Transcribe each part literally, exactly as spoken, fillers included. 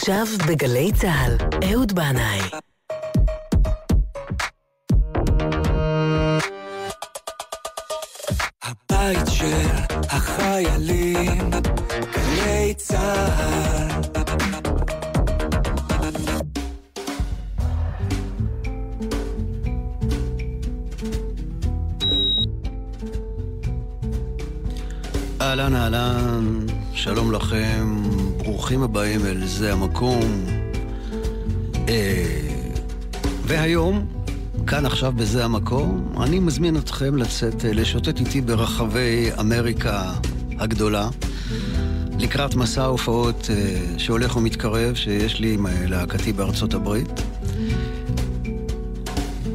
עכשיו בגלי צהל, אהוד בנאי. הבית של החיילים, גלי צהל. אהלן אהלן, שלום לכם, ברוכים הבאים אל זה המקום. אה, והיום, כאן עכשיו בזה המקום, אני מזמין אתכם לצאת, לשוטט איתי ברחבי אמריקה הגדולה, לקראת מסע ההופעות אה, שהולך ומתקרב, שיש לי עם להקתי בארצות הברית.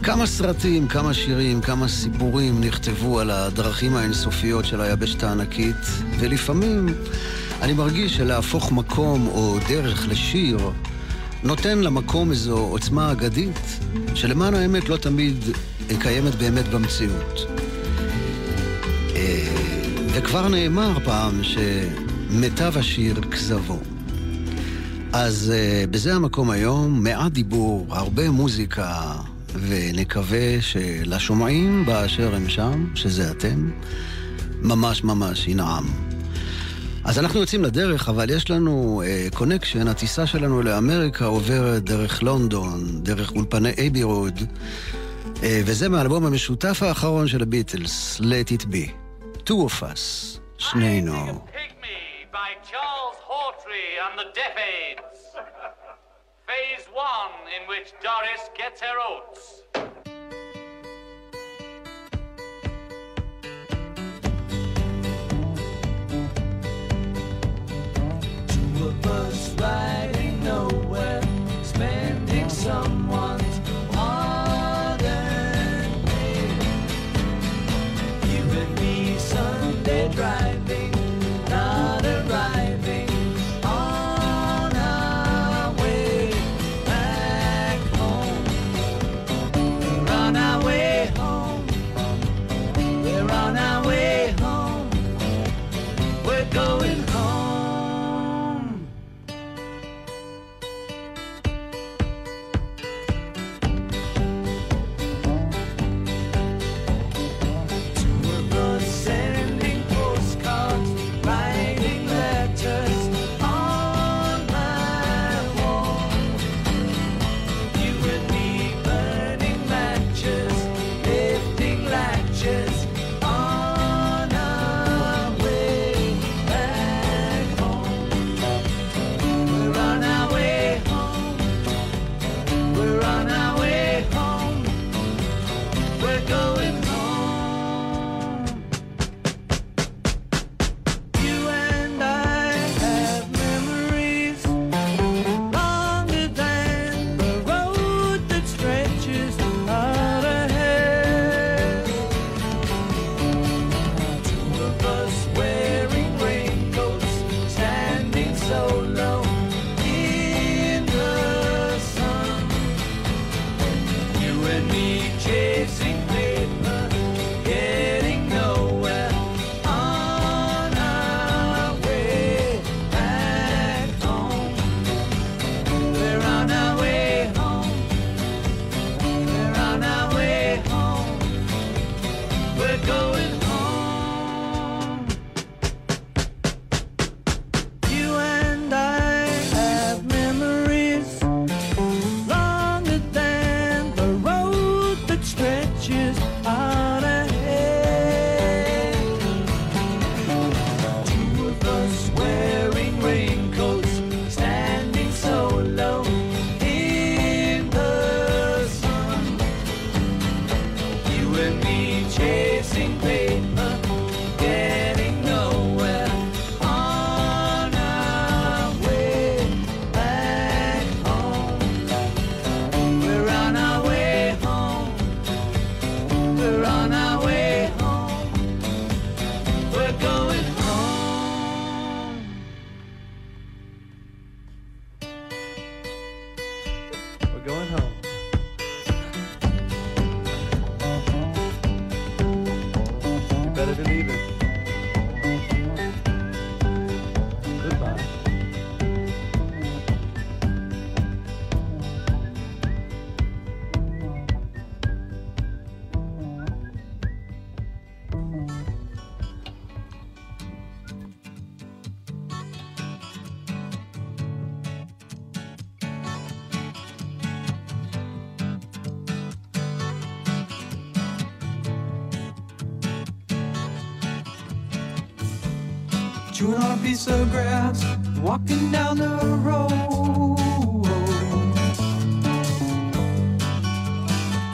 כמה סרטים, כמה שירים, כמה סיפורים נכתבו על הדרכים האינסופיות של היבשת הענקית, ולפעמים אני מרגיש שלהפוך מקום או דרך לשיר נותן למקום איזו עוצמה אגדית שלמען האמת לא תמיד קיימת באמת במציאות. וכבר נאמר פעם שמטב השיר כזבו. אז בזה המקום היום, מעט דיבור, הרבה מוזיקה, ונקווה שלשומעים באשר הם שם, שזה אתם, ממש ממש ינעם. אז אנחנו יוצאים לדרך, אבל יש לנו קונקשן, uh, הטיסה שלנו לאמריקה עוברת דרך לונדון, דרך אולפני אייבי רוד, uh, וזה מהאלבום המשותף האחרון של הביטלס, Let It Be, Two of Us, שנינו. I Think a Pygmy by Charles Hortry and the Deafades. Phase one, in which Doris gets her oats. To a bus riding nowhere, spending someone's modern name. You and me Sunday driving, not arriving. chewing on a piece of grass, walking down the road.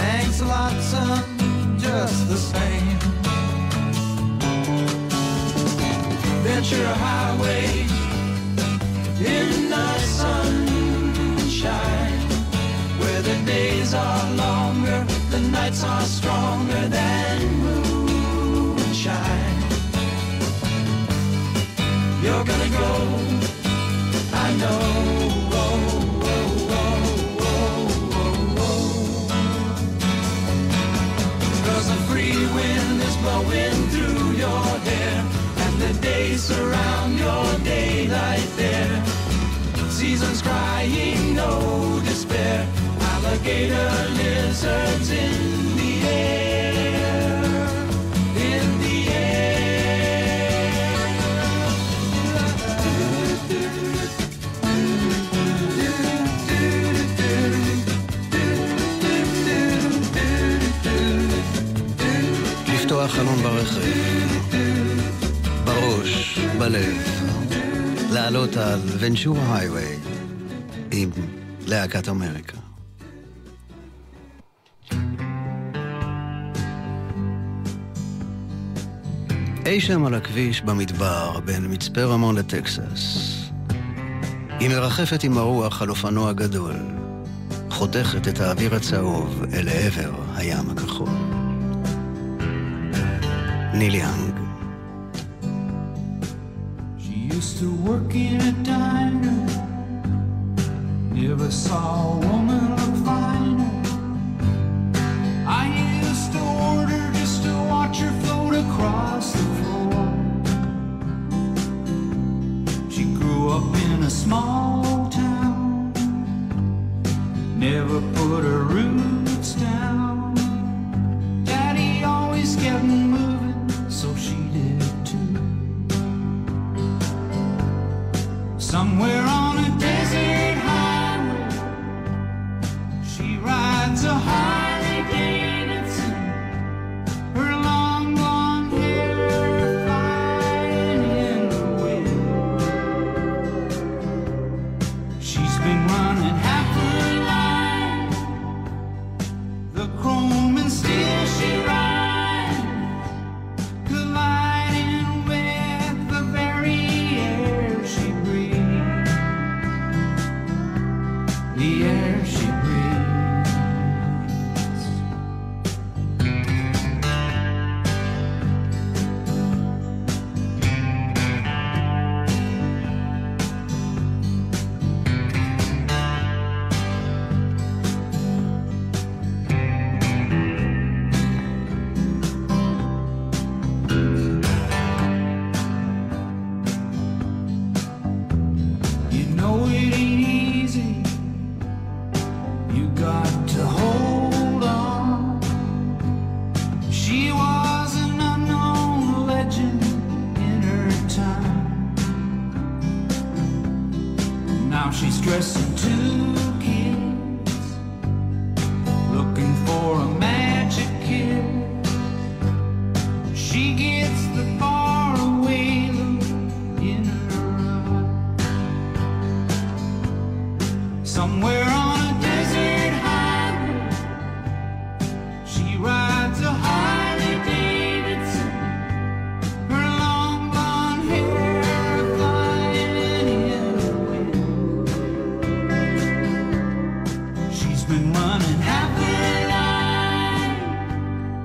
Thanks a lot, son, just the same. Ventura Highway in the sunshine, where the days are longer, the nights are stronger than moonshine. You're gonna go, I know. Oh, oh, oh, oh, oh, oh. 'Cause the free wind is blowing through your hair, and the days surround your daylight there. Seasons crying, no despair. Alligator lizards in the air, in the air. לפתוח חלון ברכב, בראש, בלב, לעלות על ונצ'ורה הייווי עם להקת אמריקה. אי שם על הכביש במדבר בין מצפה רמון לטקסס. היא מרחפת עם הרוח על אופנוע גדול, חותכת את האוויר הצהוב אל עבר הים הכחול. ניל יאנג. She used to work in a diner, never saw a woman look finer. I used to order just to watch her float across the floor. She grew up in a small town, never put her roots down. Daddy always kept moving, so she did too. Somewhere on a desert highway, she rides a Harley Davidson. Her long blonde hair flying in the wind. She's been running half her life. The been running half the line,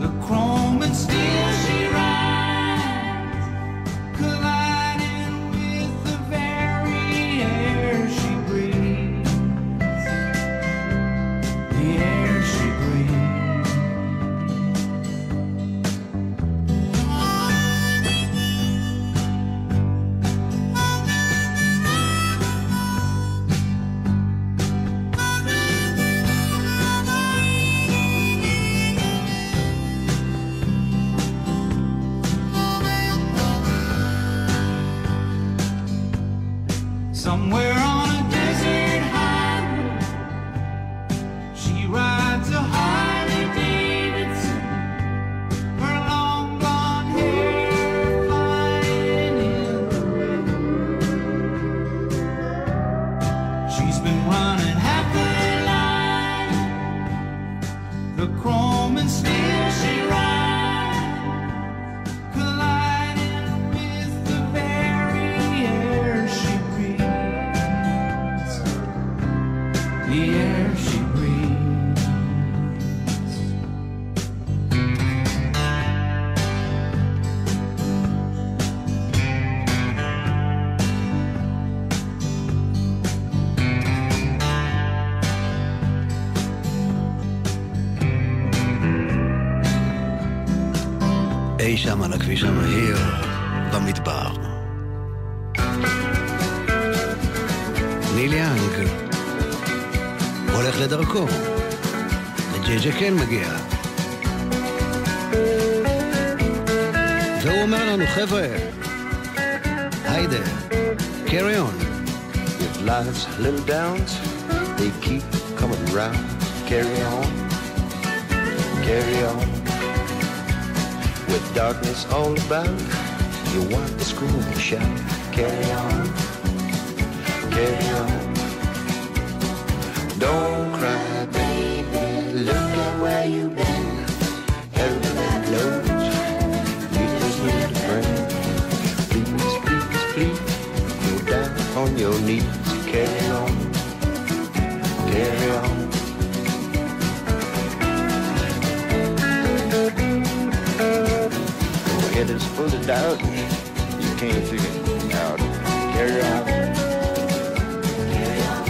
the chrome and steel she rides, colliding with the very air she breathes, the air she שם על הכביש המהיר במדבר. ניל יאנג הולך לדרכו, וג'י ג'י קן מגיע, והוא אומר לנו, חבר'ה, היידה, carry on. If life's little downs, they keep coming round. Carry on, carry on. With darkness all about, you want to scream and shout. Carry on, carry on. Don't cry, baby, look at where you've been. Everybody knows you just need a friend. Please, please, please, go down on your knees. Carry on, carry on. It is full of doubt. You can't figure it out. Carry on, carry on.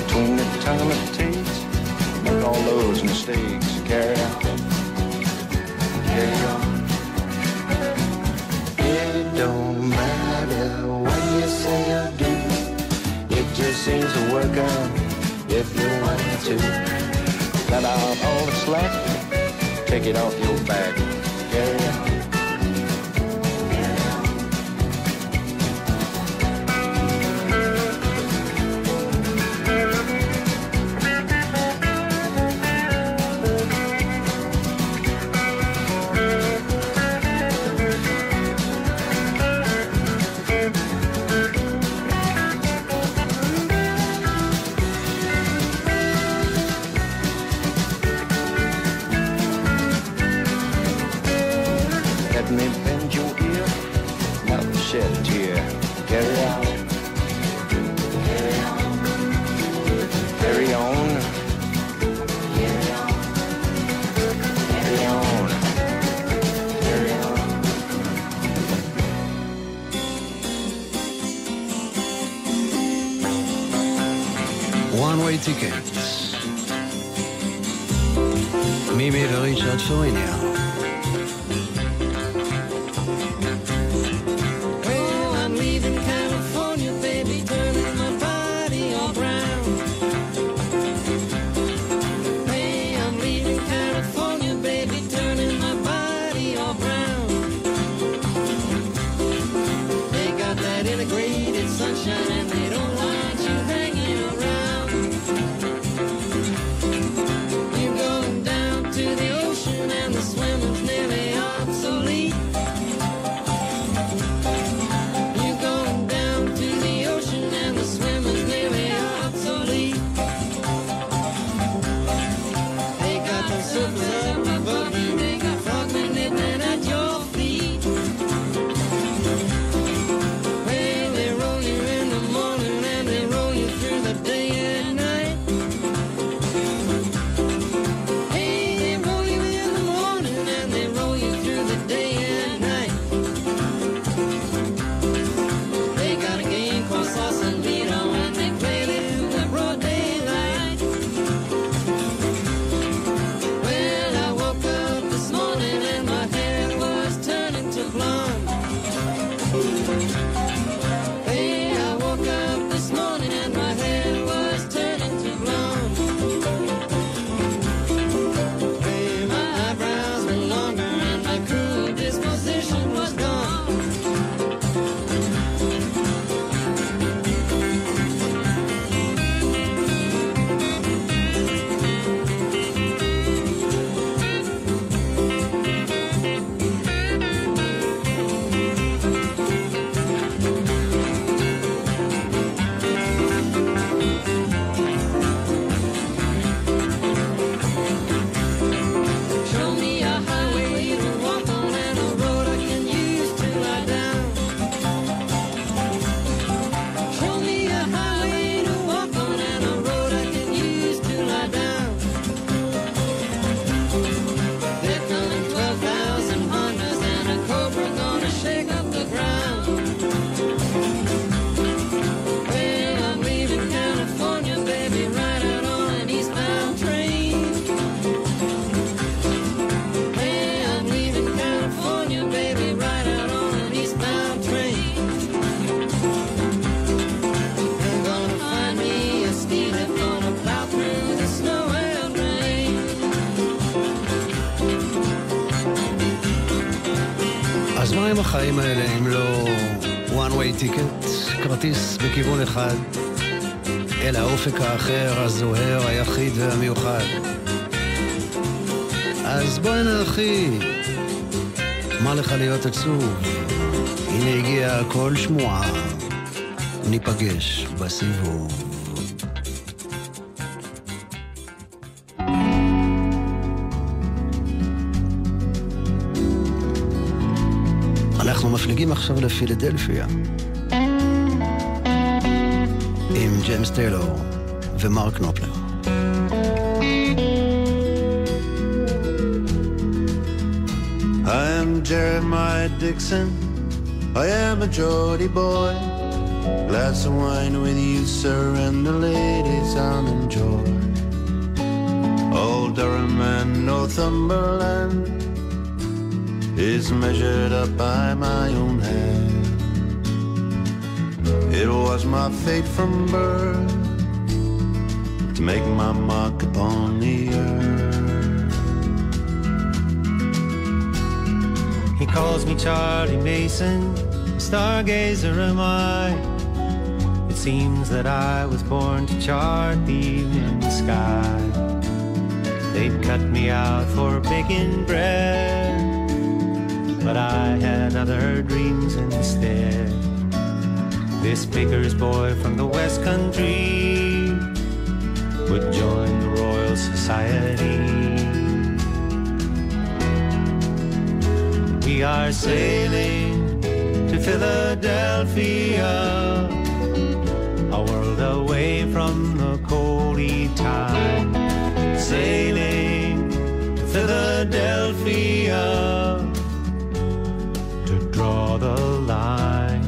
Between the time it takes to make all those mistakes, carry on, carry on. It don't matter what you say or do. It just seems to work out if you want to. Cut out all the slack. Take it off your back. Carry on, carry on. Tickets. מימי וריצ'רד פוריניה. Oh, I'm leaving California, baby, turning my body all brown. Hey, I'm leaving California, baby, turning my body all brown. They got that integrated sunshine and they don't want you hanging around. Swim עם החיים האלה אם לא one way ticket, כרטיס בכיוון אחד, אלא האופק האחר, הזוהר, היחיד והמיוחד. אז בוא הנה אחי, מה לך להיות עצוב? הנה הגיעה כל שמועה, ניפגש בסיבוב. אנחנו מפליגים עכשיו לפילדלפיה עם ג'יימס טיילור ומרק נופלר. I am Jeremiah Dixon, I am a Geordie boy, glass of wine with you sir and the ladies I'll enjoy. Old Durham and Northumberland is measured up by my own hand. It was my fate from birth to make my mark upon the earth. He calls me Charlie Mason, stargazer am I. It seems that I was born to chart the evening sky. They'd cut me out for baking bread, but I had other dreams instead. This baker's boy from the West Country would join the Royal Society. We are sailing to Philadelphia, a world away from the coldy tide. Sailing to Philadelphia, draw the line,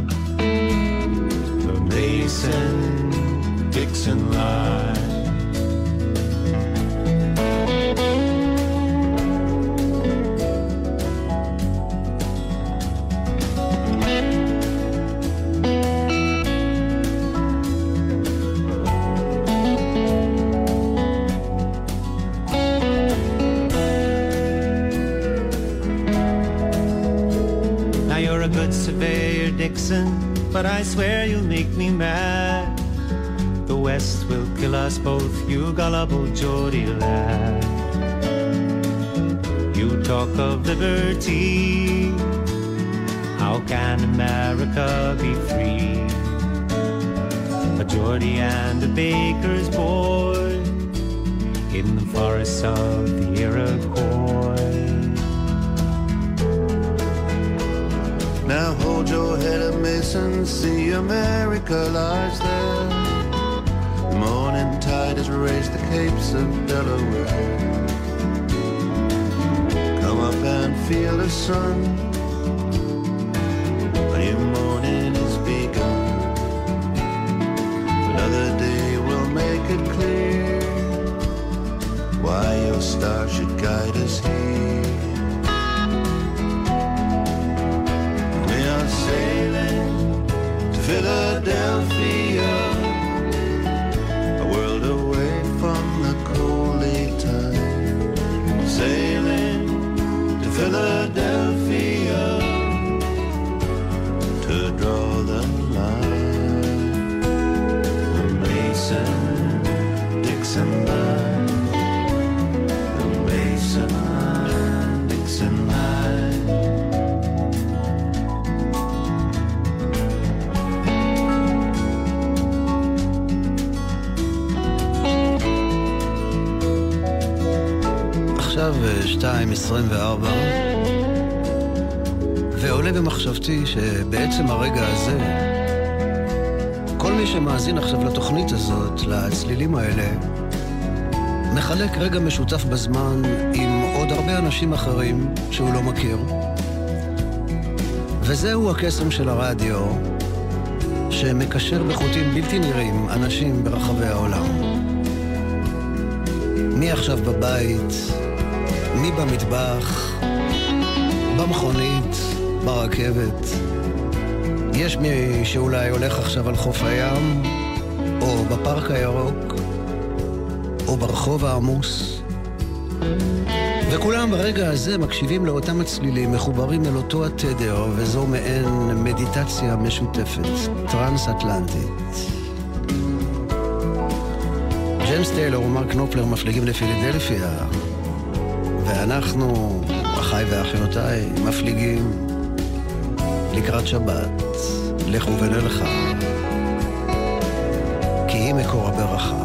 the Mason-Dixon line. Surveyor Dixon, but I swear you'll make me mad. The West will kill us both, you gullible Geordie lad. You talk of liberty, how can America be free? A Geordie and a baker's boy in the forests of the Iroquois. Now hold your head up, Mason, see America lies there. The morning tide has raised the capes of Delaware. Come up and feel the sun, a new morning has begun. Another day will make it clear why your star should guide us here. Sailing to Philadelphia, a world away from the coaly time. Sailing to Philadelphia, to draw the line, the Mason-Dixon line, the Mason-Dixon line. עכשיו שתיים עשרים וארבע, ועולה במחשבתי שבעצם הרגע הזה כל מי שמאזין עכשיו לתוכנית הזאת, לצלילים האלה, מחלק רגע משותף בזמן עם עוד הרבה אנשים אחרים שהוא לא מכיר. וזהו הקסם של הרדיו, שמקשר בחוטים בלתי נראים אנשים ברחבי העולם. מי עכשיו בבית, מי במטבח, במכונית, ברכבת. יש מי שאולי הולך עכשיו על חוף הים, או בפארק הירוק, או ברחוב העמוס. וכולם ברגע הזה מקשיבים לאותם הצלילים, מחוברים אל אותו התדר, וזו מעין מדיטציה משותפת, טרנס-אטלנטית. ג'יימס טיילור ומרק נופלר מפליגים לפילדלפיה, ואנחנו, אחיי ואחיותיי, מפליגים לקראת שבת, לכו ונלכה, כי היא מקור הברכה.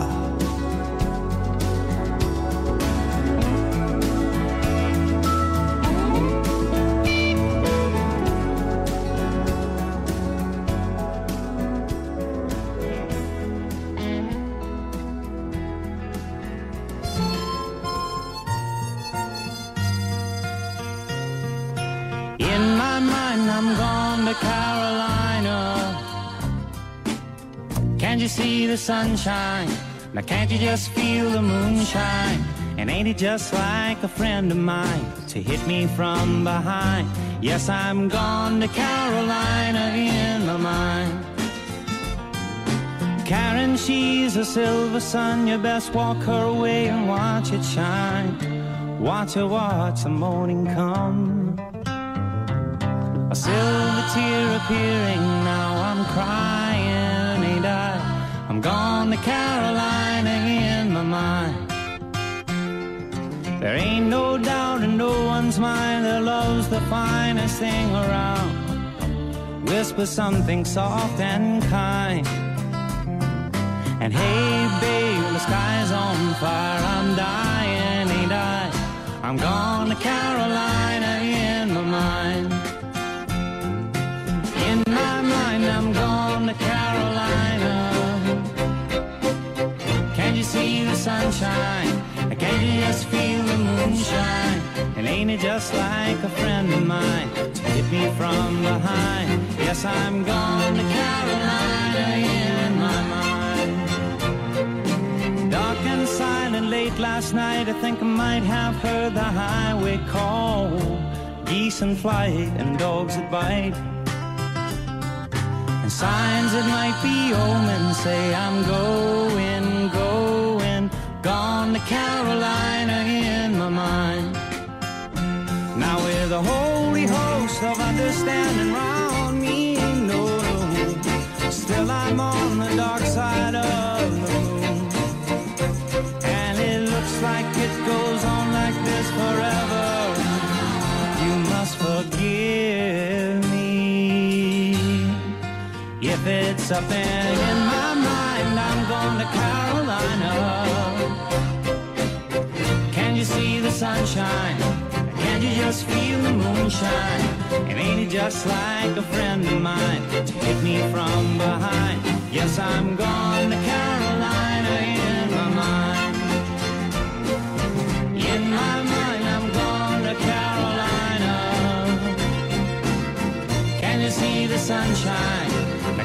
Sunshine, now can't you just feel the moonshine? And ain't it just like a friend of mine to hit me from behind? Yes, I'm gone to Carolina in my mind. Karen, she's a silver sun, you best walk her way and watch it shine. Watch her watch the morning come. A silver tear appearing, now I'm crying, ain't I? I'm gone to Carolina in my mind. There ain't no doubt in no one's mind that love's the finest thing around. Whisper something soft and kind. And hey babe, the sky's on fire, I'm dying, ain't I? I'm gone to Carolina in my mind. In my mind, I'm gone to Carolina. See the sunshine, I can't just feel the moonshine. And ain't it just like a friend of mine to hit me from behind? Yes, I'm gone to Carolina in my mind. Dark and silent late last night, I think I might have heard the highway call. Geese in flight and dogs that bite, and signs that might be omens say I'm going, going. Gone to Carolina in my mind. Now with a holy host of understanding round me, no, no, still I'm on the dark side of the moon. And it looks like it goes on like this forever. You must forgive me if it's up and in my mind. I'm going to Carolina. See the sunshine, can't you just feel the moonshine? And ain't it just like a friend of mine to hit me from behind? Yes, I'm gone to Carolina in my mind. In my mind, I'm gone to Carolina. Can you see the sunshine?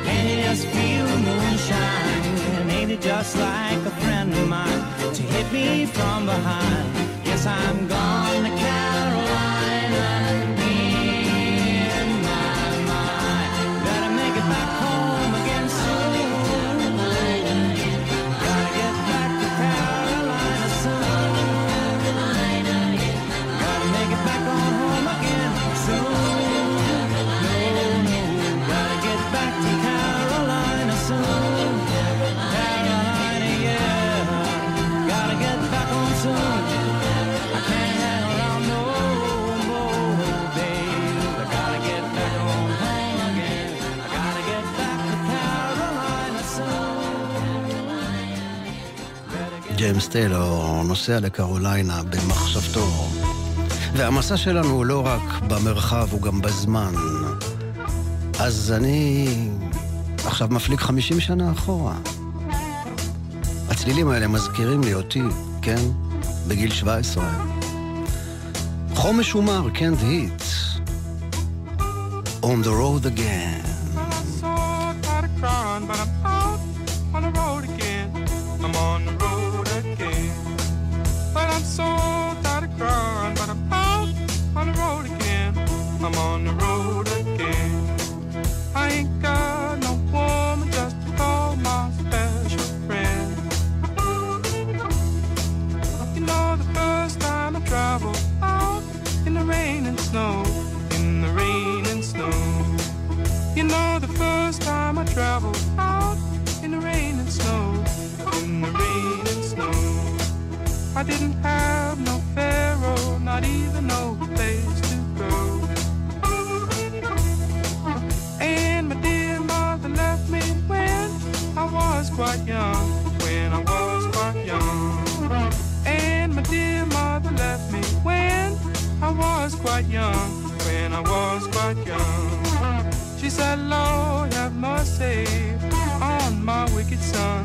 Can you just feel the moonshine? And ain't it just like a friend of mine to hit me from behind? Yes, I'm gone to Carolina in my mind. Gotta make it back home again soon. Gotta get back to Carolina soon. Gotta make it back on home again soon. No, gotta get back to Carolina soon. Carolina, yeah. Gotta get back home soon. ג'יימס טיילור נוסע לקרוליינה במחשבתו. והמסע שלנו הוא לא רק במרחב, הוא גם בזמן. אז אני עכשיו מפליג חמישים שנה אחורה. הצלילים האלה מזכירים לי אותי, כן? בגיל שבע עשרה. חומש ומר, can't hit. On the road again. So tired of crying, but I'm out on the road again. I'm on the road again. I ain't got no woman just to call my special friend. You know, the first time I traveled snow, in the rain and snow. You know, the first time I traveled out in the rain and snow, in the rain and snow. I didn't have no pharaoh, not even no place to go. And my dear mother left me when I was quite young, when I was quite young. And my dear mother left me when I was quite young, when I was quite young. She said, Lord, have mercy on my wicked son.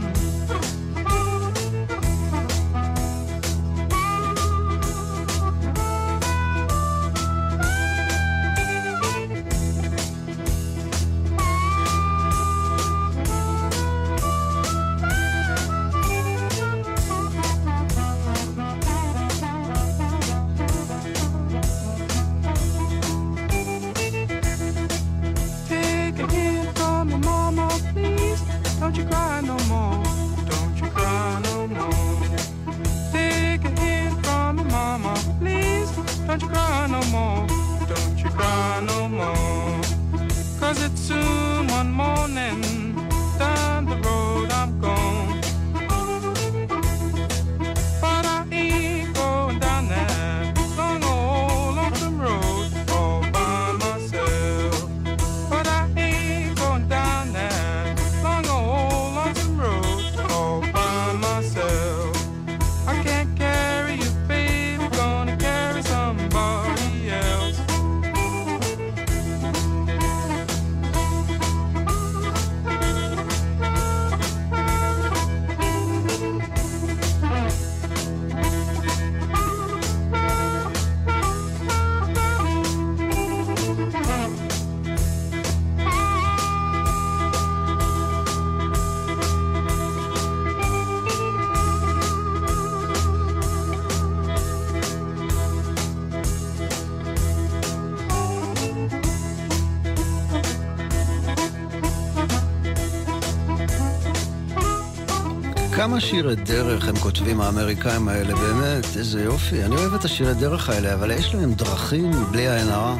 כמה שירי דרך הם כותבים האמריקאים האלה, באמת, איזה יופי. אני אוהב את השירי דרך האלה, אבל יש להם דרכים בלי עין הרע.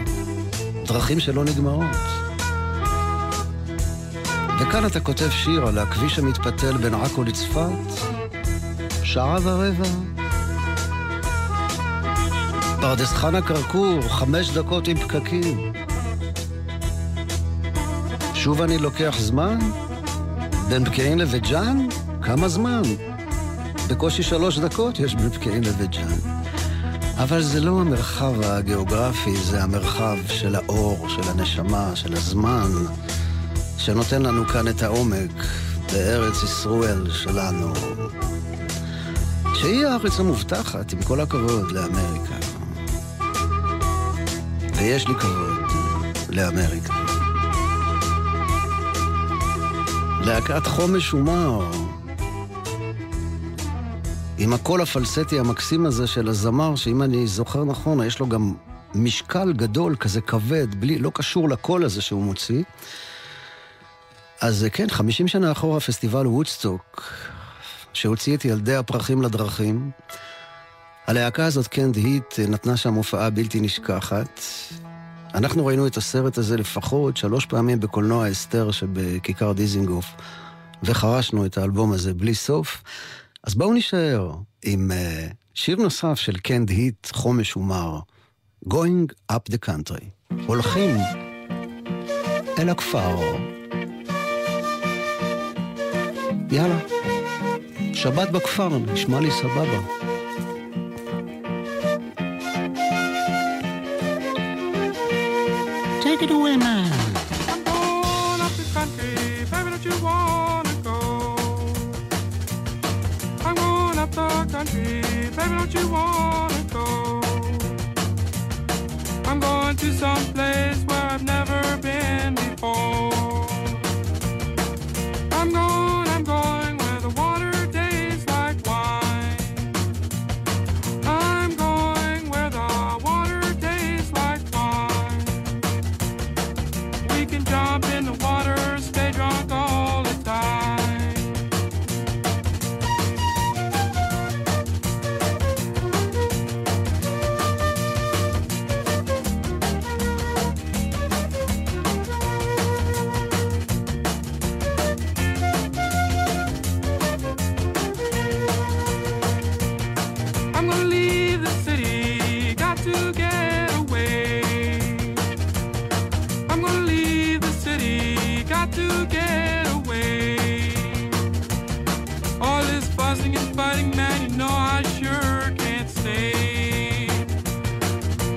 דרכים שלא נגמרות. וכאן אתה כותב שיר על הכביש המתפתל בין עכו לצפת, שעה ורבע. פרדס חנה כרכור, חמש דקות עם פקקים. שוב אני לוקח זמן, בין פקעין לבית ג'אן, כמה זמן? בקושי שלוש דקות יש בפקעין לבית ג'אן. אבל זה לא המרחב הגיאוגרפי, זה המרחב של האור, של הנשמה, של הזמן, שנותן לנו כאן את העומק בארץ ישראל שלנו, שהיא הארץ המובטחת, עם כל הכבוד לאמריקה. ויש לי כבוד לאמריקה. להקעת חומש ומאור, עם הקול הפלסטי המקסים הזה של הזמר, שאם אני זוכר נכון, יש לו גם משקל גדול, כזה כבד, בלי, לא קשור לקול הזה שהוא מוציא. אז כן, חמישים שנה אחורה, פסטיבל וודסטוק, שהוציא את ילדי הפרחים לדרכים. הלהקה הזאת, קנד היט, נתנה שם הופעה בלתי נשכחת. אנחנו ראינו את הסרט הזה לפחות שלוש פעמים בקולנוע אסתר שבכיכר דיזינגוף, וחרשנו את האלבום הזה בלי סוף. אז בואו נשאר עם uh, שיר נוסף של קנד היט, חומש ומר, Going Up the Country, הולכים אל הכפר. יאללה, שבת בכפר, נשמע לי סבבה. Take it away, man. I'm going up the country, baby, don't you wanna go? I'm going up the country, baby, don't you wanna go? I'm going to some place where I've never been before. I'm going, I'm going where the water tastes like wine. I'm going where the water tastes like wine. We can jump in the water, stay drunk all the time. big man, you know I sure can't stay.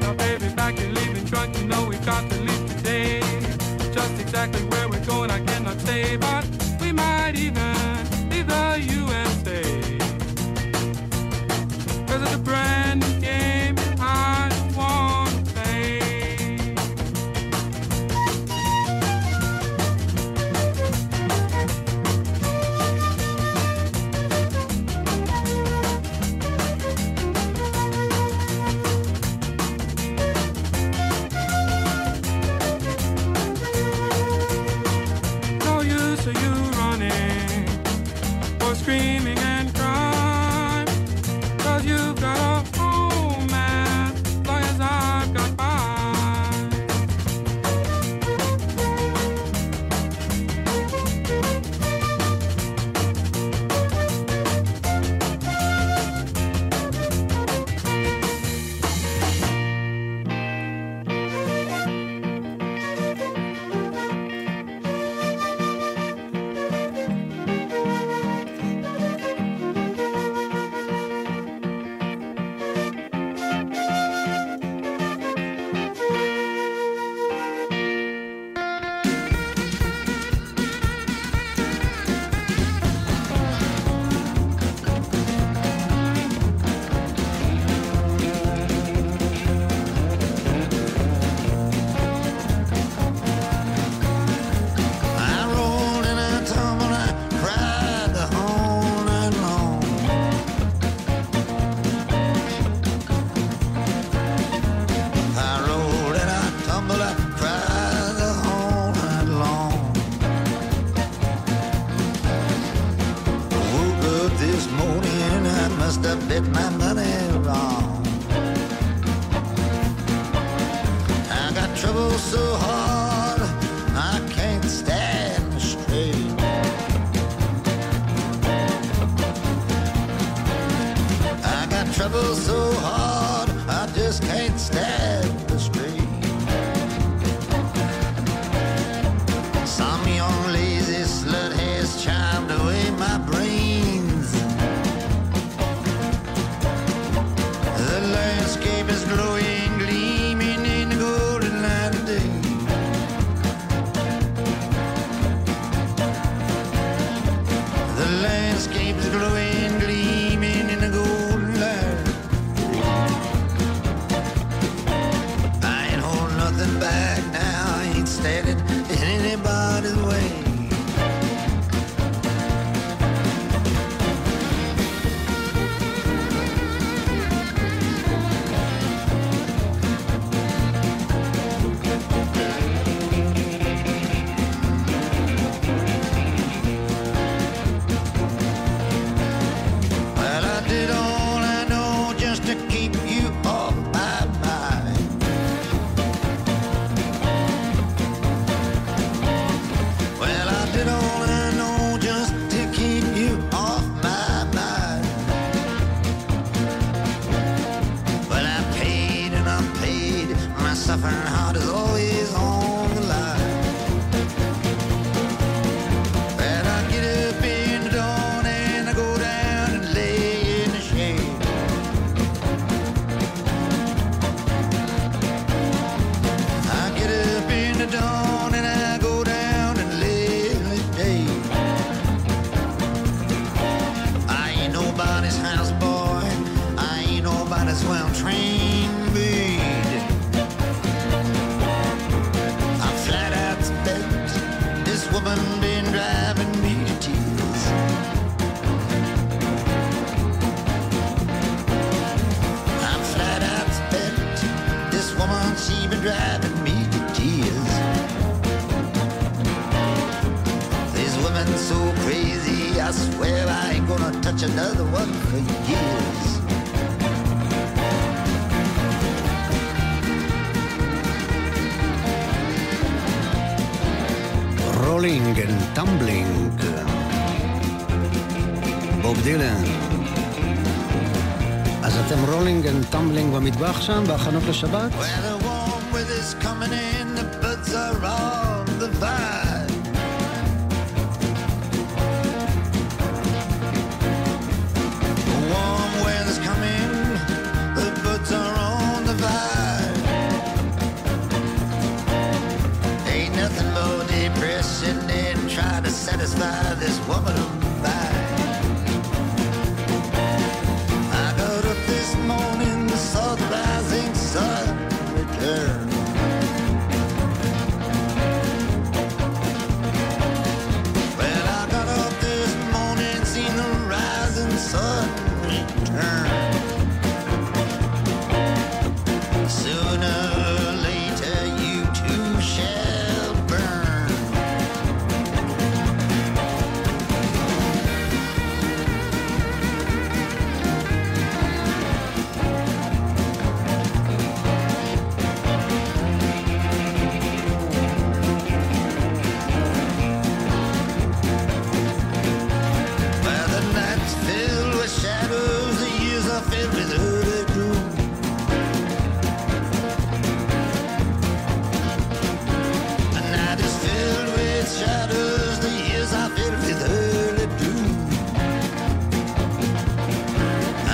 Now baby, back you're leaving drunk, you know we've got to leave today. Just exactly where we're going I cannot say, but we might even leave the U S A. Cause it's a brand new game I want to play. No use of you running or screaming and crying, cause you've got a במטבח שם, בהכנות לשבת. earn. Sooner or later you too shall burn. By the night's filled with shadows, the years are filled with hooded gloom. The night is filled with shadows, the years are filled with hooded gloom.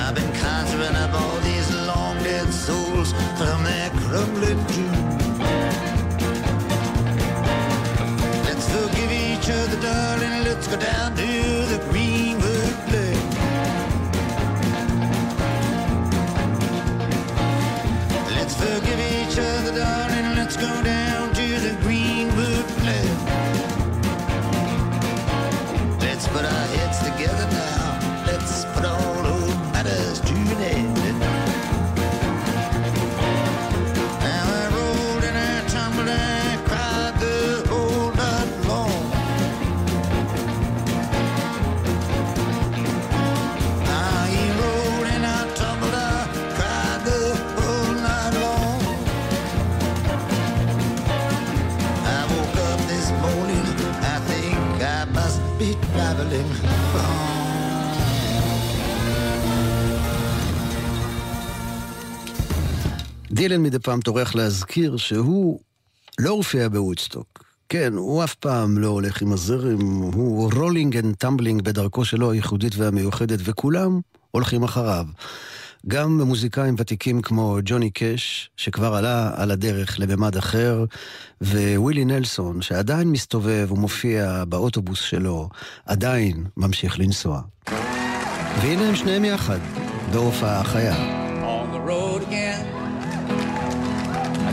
I've been conjuring up all these long dead souls from their crumbling tomb. Let's forgive each other, darling, let's go down to the Greenwood Play. Let's forgive each other, darling, let's go down to the Greenwood Play. Let's put our heads together now, let's put all old matters to an end. Now I rolled and I tumbled and I cried the whole night long. I rolled and I tumbled, I cried the whole night long. I woke up this morning, I think I must be traveling home. דילן מדי פעם תורך להזכיר שהוא לא הופיע בוודסטוק. כן, הוא אף פעם לא הולך עם הזרם, הוא רולינג אנד טמבלינג בדרכו שלו הייחודית והמיוחדת, וכולם הולכים אחריו. גם מוזיקאים ותיקים כמו ג'וני קאש, שכבר עלה על הדרך לממד אחר, ווילי נלסון, שעדיין מסתובב ומופיע באוטובוס שלו, עדיין ממשיך לנסוע. והנה הם שניהם יחד, בהופעה חיה. On the road again, I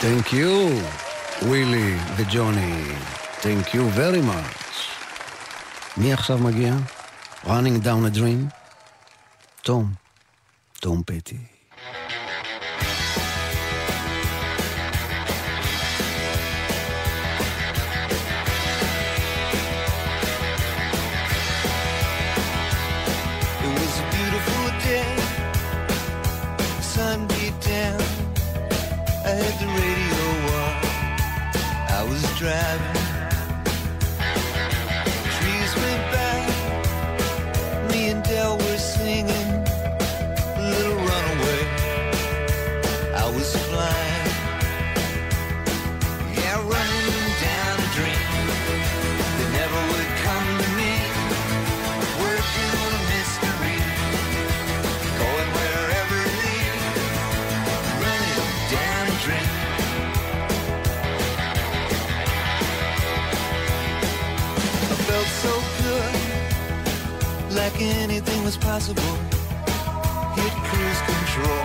Thank you, Willie וג'וני. Thank you very much. מי עכשיו מגיע? Running down a dream. תום. תום פטי. Sun beat down, I heard the radio on, I was driving. Trees went by, me and Del were singing, a little runaway, I was flying. Yeah, running down a dream that never would come to me, working on a mystery, going where so good, like anything was possible. Hit cruise control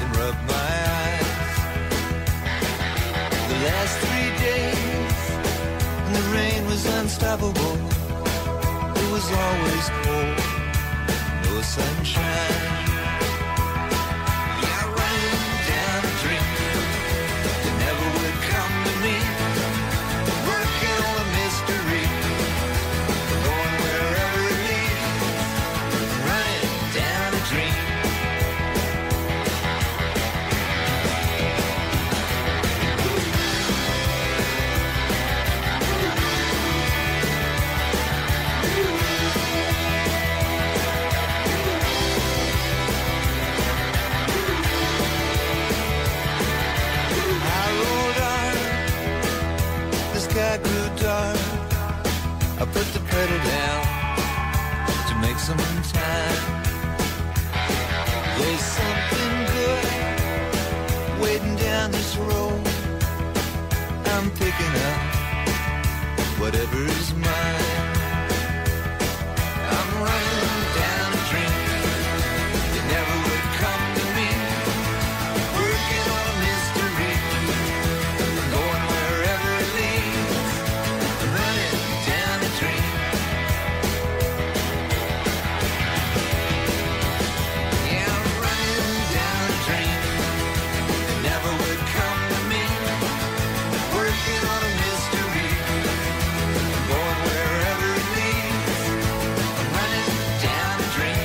and rub my eyes. The last three days, the rain was unstoppable. It was always cold, no sunshine. Yeah, running down a dream that never would come to me. the sky grew dark, I put the pedal down to make some time. There's something good waiting down this road. I'm picking up whatever is mine. I'm running down a dream that never would come to me. Working on a mystery, going wherever it leads. I'm running down a dream. Yeah, I'm running down a dream that never would come to me. Working on a mystery, going wherever it leads. I'm running down a dream.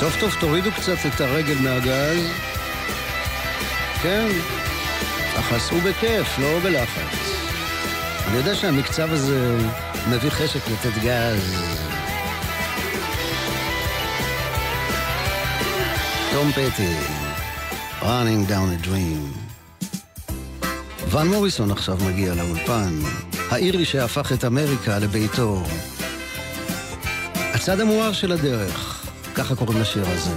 טוב טוב, תורידו קצת את הרגל מהגז. כן, אך עשו בכיף, לא בלחץ. אני יודע שהמקצב הזה מביא חשק לתת גז. טום פטי, running down a dream. ון מוריסון עכשיו מגיע לאולפן, האירי שהפך את אמריקה לביתו. הצד המואר של הדרך. ככה קוראים לשיר הזה.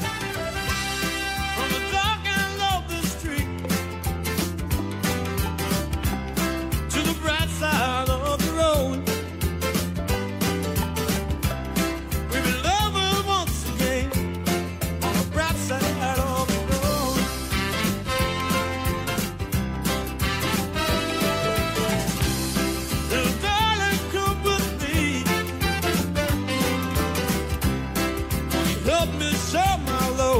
Help me show my love.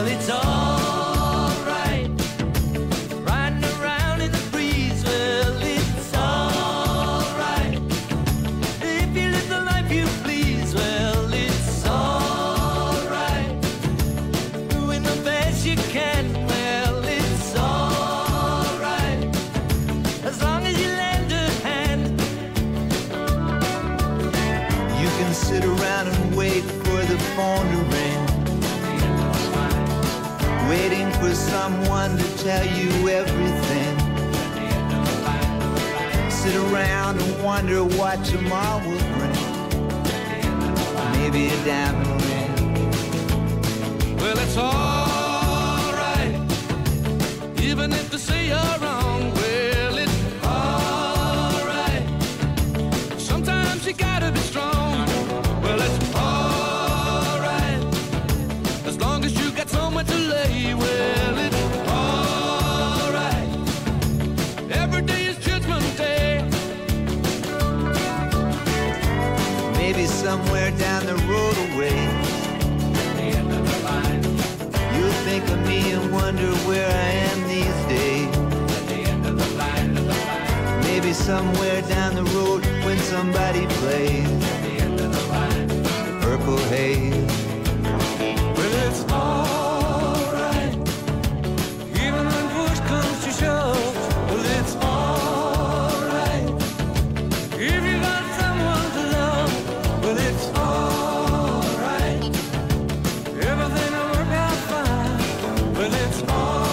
Well, it's all right, riding around in the breeze. Well, it's all right, if you live the life you please. Well, it's all right, doing the best you can. Well, it's all right, as long as you lend a hand. You can sit around and wait for the phone to ring, waiting for someone to tell you everything. Sit around and wonder what tomorrow will bring. Maybe a diamond ring. Well, it's all right, even if they say you're wrong. Well, it's all right, sometimes you gotta be strong. Well, it's all right, as long as you got somewhere to live. Well, it's all right, every day is Judgment Day. Maybe somewhere down the road away, at the end of the line, you'll think of me and wonder where I am these days. At the end of the line, of the line. Maybe somewhere down the road when somebody plays, at the end of the line, the Purple Haze. Well, it's all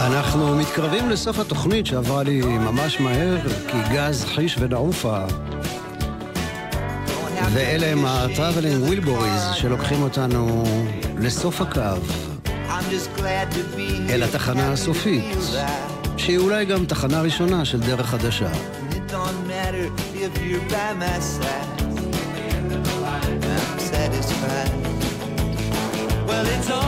אנחנו מתקרבים לסוף התוכנית שעברה לי ממש מהר, כי גז, חיש ונעופה. ואלה הם ה-Traveling Wilburys שלוקחים אותנו לסוף הקו, אל התחנה הסופית, שהיא אולי גם תחנה ראשונה של דרך חדשה. Well, it's all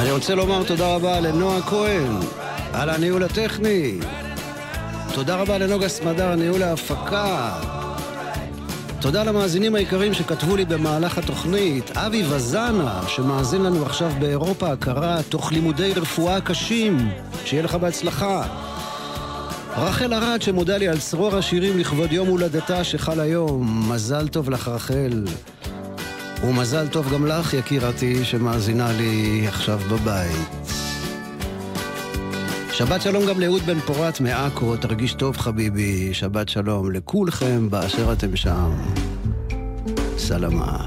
אני רוצה לומר תודה רבה לנועה כהן על הניהול הטכני, תודה רבה לנוגה סמדר ניהול ההפקה, תודה למאזינים העיקרים שכתבו לי במהלך התוכנית, אבי וזנה שמאזין לנו עכשיו באירופה הקרה תוך לימודי רפואה קשים, שיהיה לך בהצלחה, רחל ארד שמודה לי על צרור השירים לכבוד יום הולדתה שחל היום, מזל טוב לך רחל, ומזל טוב גם לך, יקירתי, שמאזינה לי עכשיו בבית. שבת שלום גם לאהוד בן פורת מאקו, תרגיש טוב חביבי, שבת שלום לכולכם באשר אתם שם. סלמת.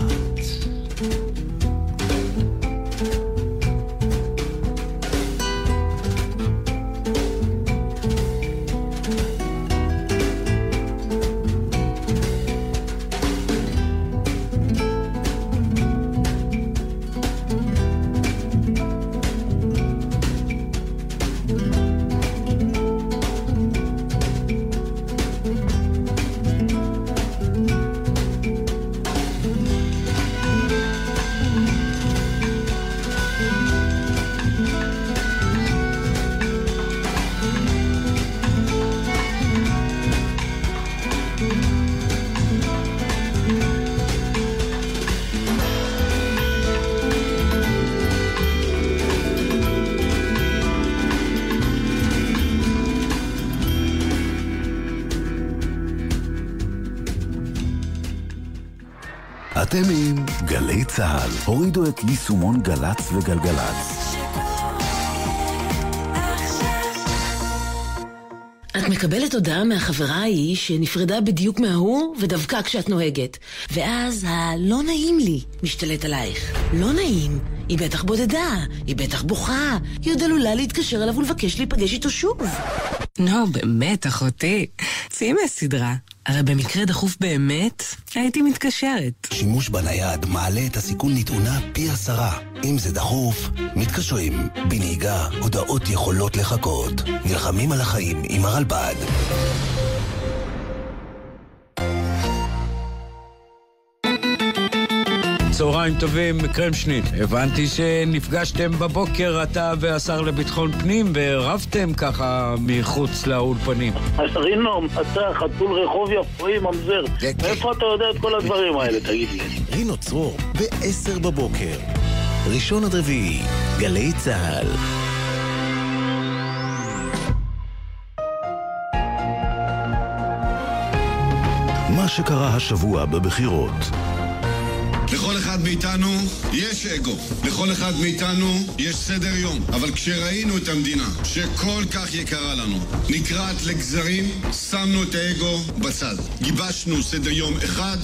אתם עם גלי צהל, הורידו את ליסומון גלץ וגלגלץ. את מקבלת הודעה מהחברה ההיא שנפרדה בדיוק מההוא ודווקא כשאת נוהגת. ואז הלא נעים לי משתלט עלייך. לא נעים, היא בטח בודדה, היא בטח בוכה, היא עוד עלולה להתקשר אליו ולבקש להיפגש איתו שוב. נו, באמת אחותי, צאי מהסדרה. הרי במקרה דחוף באמת, הייתי מתקשרת. שימוש בנייד מעלה את הסיכון לתאונה פי עשרה. אם זה דחוף, מתקשרים. בנהיגה, הודעות יכולות לחכות. נלחמים על החיים עם הרלב"ד. צהריים טובים, קרמשנין. הבנתי שנפגשתם בבוקר, אתה והשר לביטחון פנים, ורבתם ככה מחוץ לאולפנים. רינום, אתה חתול רחוב יפוי ממזר. איפה אתה יודע את כל הדברים האלה, תגיד לי? רינו צרור, בעשר בבוקר. ראשון עד רביעי, גלי צהל. מה שקרה השבוע בבחירות. לכל אחד מאיתנו יש אגו, לכל אחד מאיתנו יש סדר יום, אבל כשראינו את המדינה שכל כך יקרה לנו נקרעת לגזרים, שמנו את האגו בצד, גיבשנו סדר יום אחד,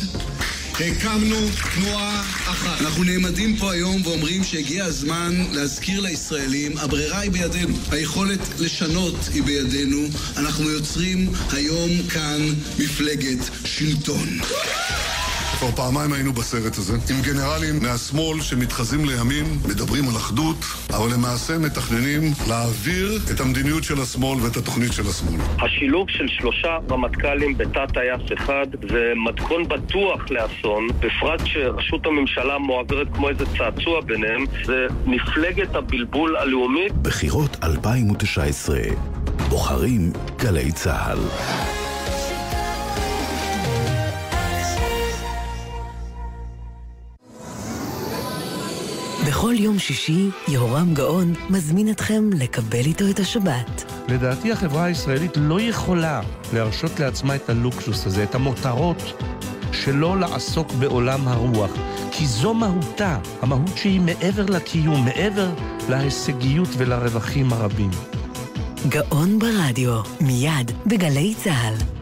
הקמנו תנועה אחת. אנחנו נעמדים פה היום ואומרים שהגיע הזמן להזכיר לישראלים, הברירה היא בידינו, היכולת לשנות היא בידינו, אנחנו יוצרים היום כאן מפלגת שלטון. כבר פעמיים היינו בסרט הזה, עם גנרלים מהשמאל שמתחזים לימים, מדברים על אחדות, אבל למעשה מתכננים להעביר את המדיניות של השמאל ואת התוכנית של השמאל. השילוב של שלושה רמטכ"לים בתת טייס אחד זה מתכון בטוח לאסון, בפרט שרשות הממשלה מועברת כמו איזה צעצוע ביניהם, זה מפלגת הבלבול הלאומית. בחירות אלפיים ותשע עשרה, בוחרים גלי צהל. בכל יום שישי, יהורם גאון מזמין אתכם לקבל איתו את השבת. לדעתי החברה הישראלית לא יכולה להרשות לעצמה את הלוקסוס הזה, את המותרות שלא לעסוק בעולם הרוח. כי זו מהותה, המהות שהיא מעבר לקיום, מעבר להישגיות ולרווחים הרבים. גאון ברדיו, מיד בגלי צהל.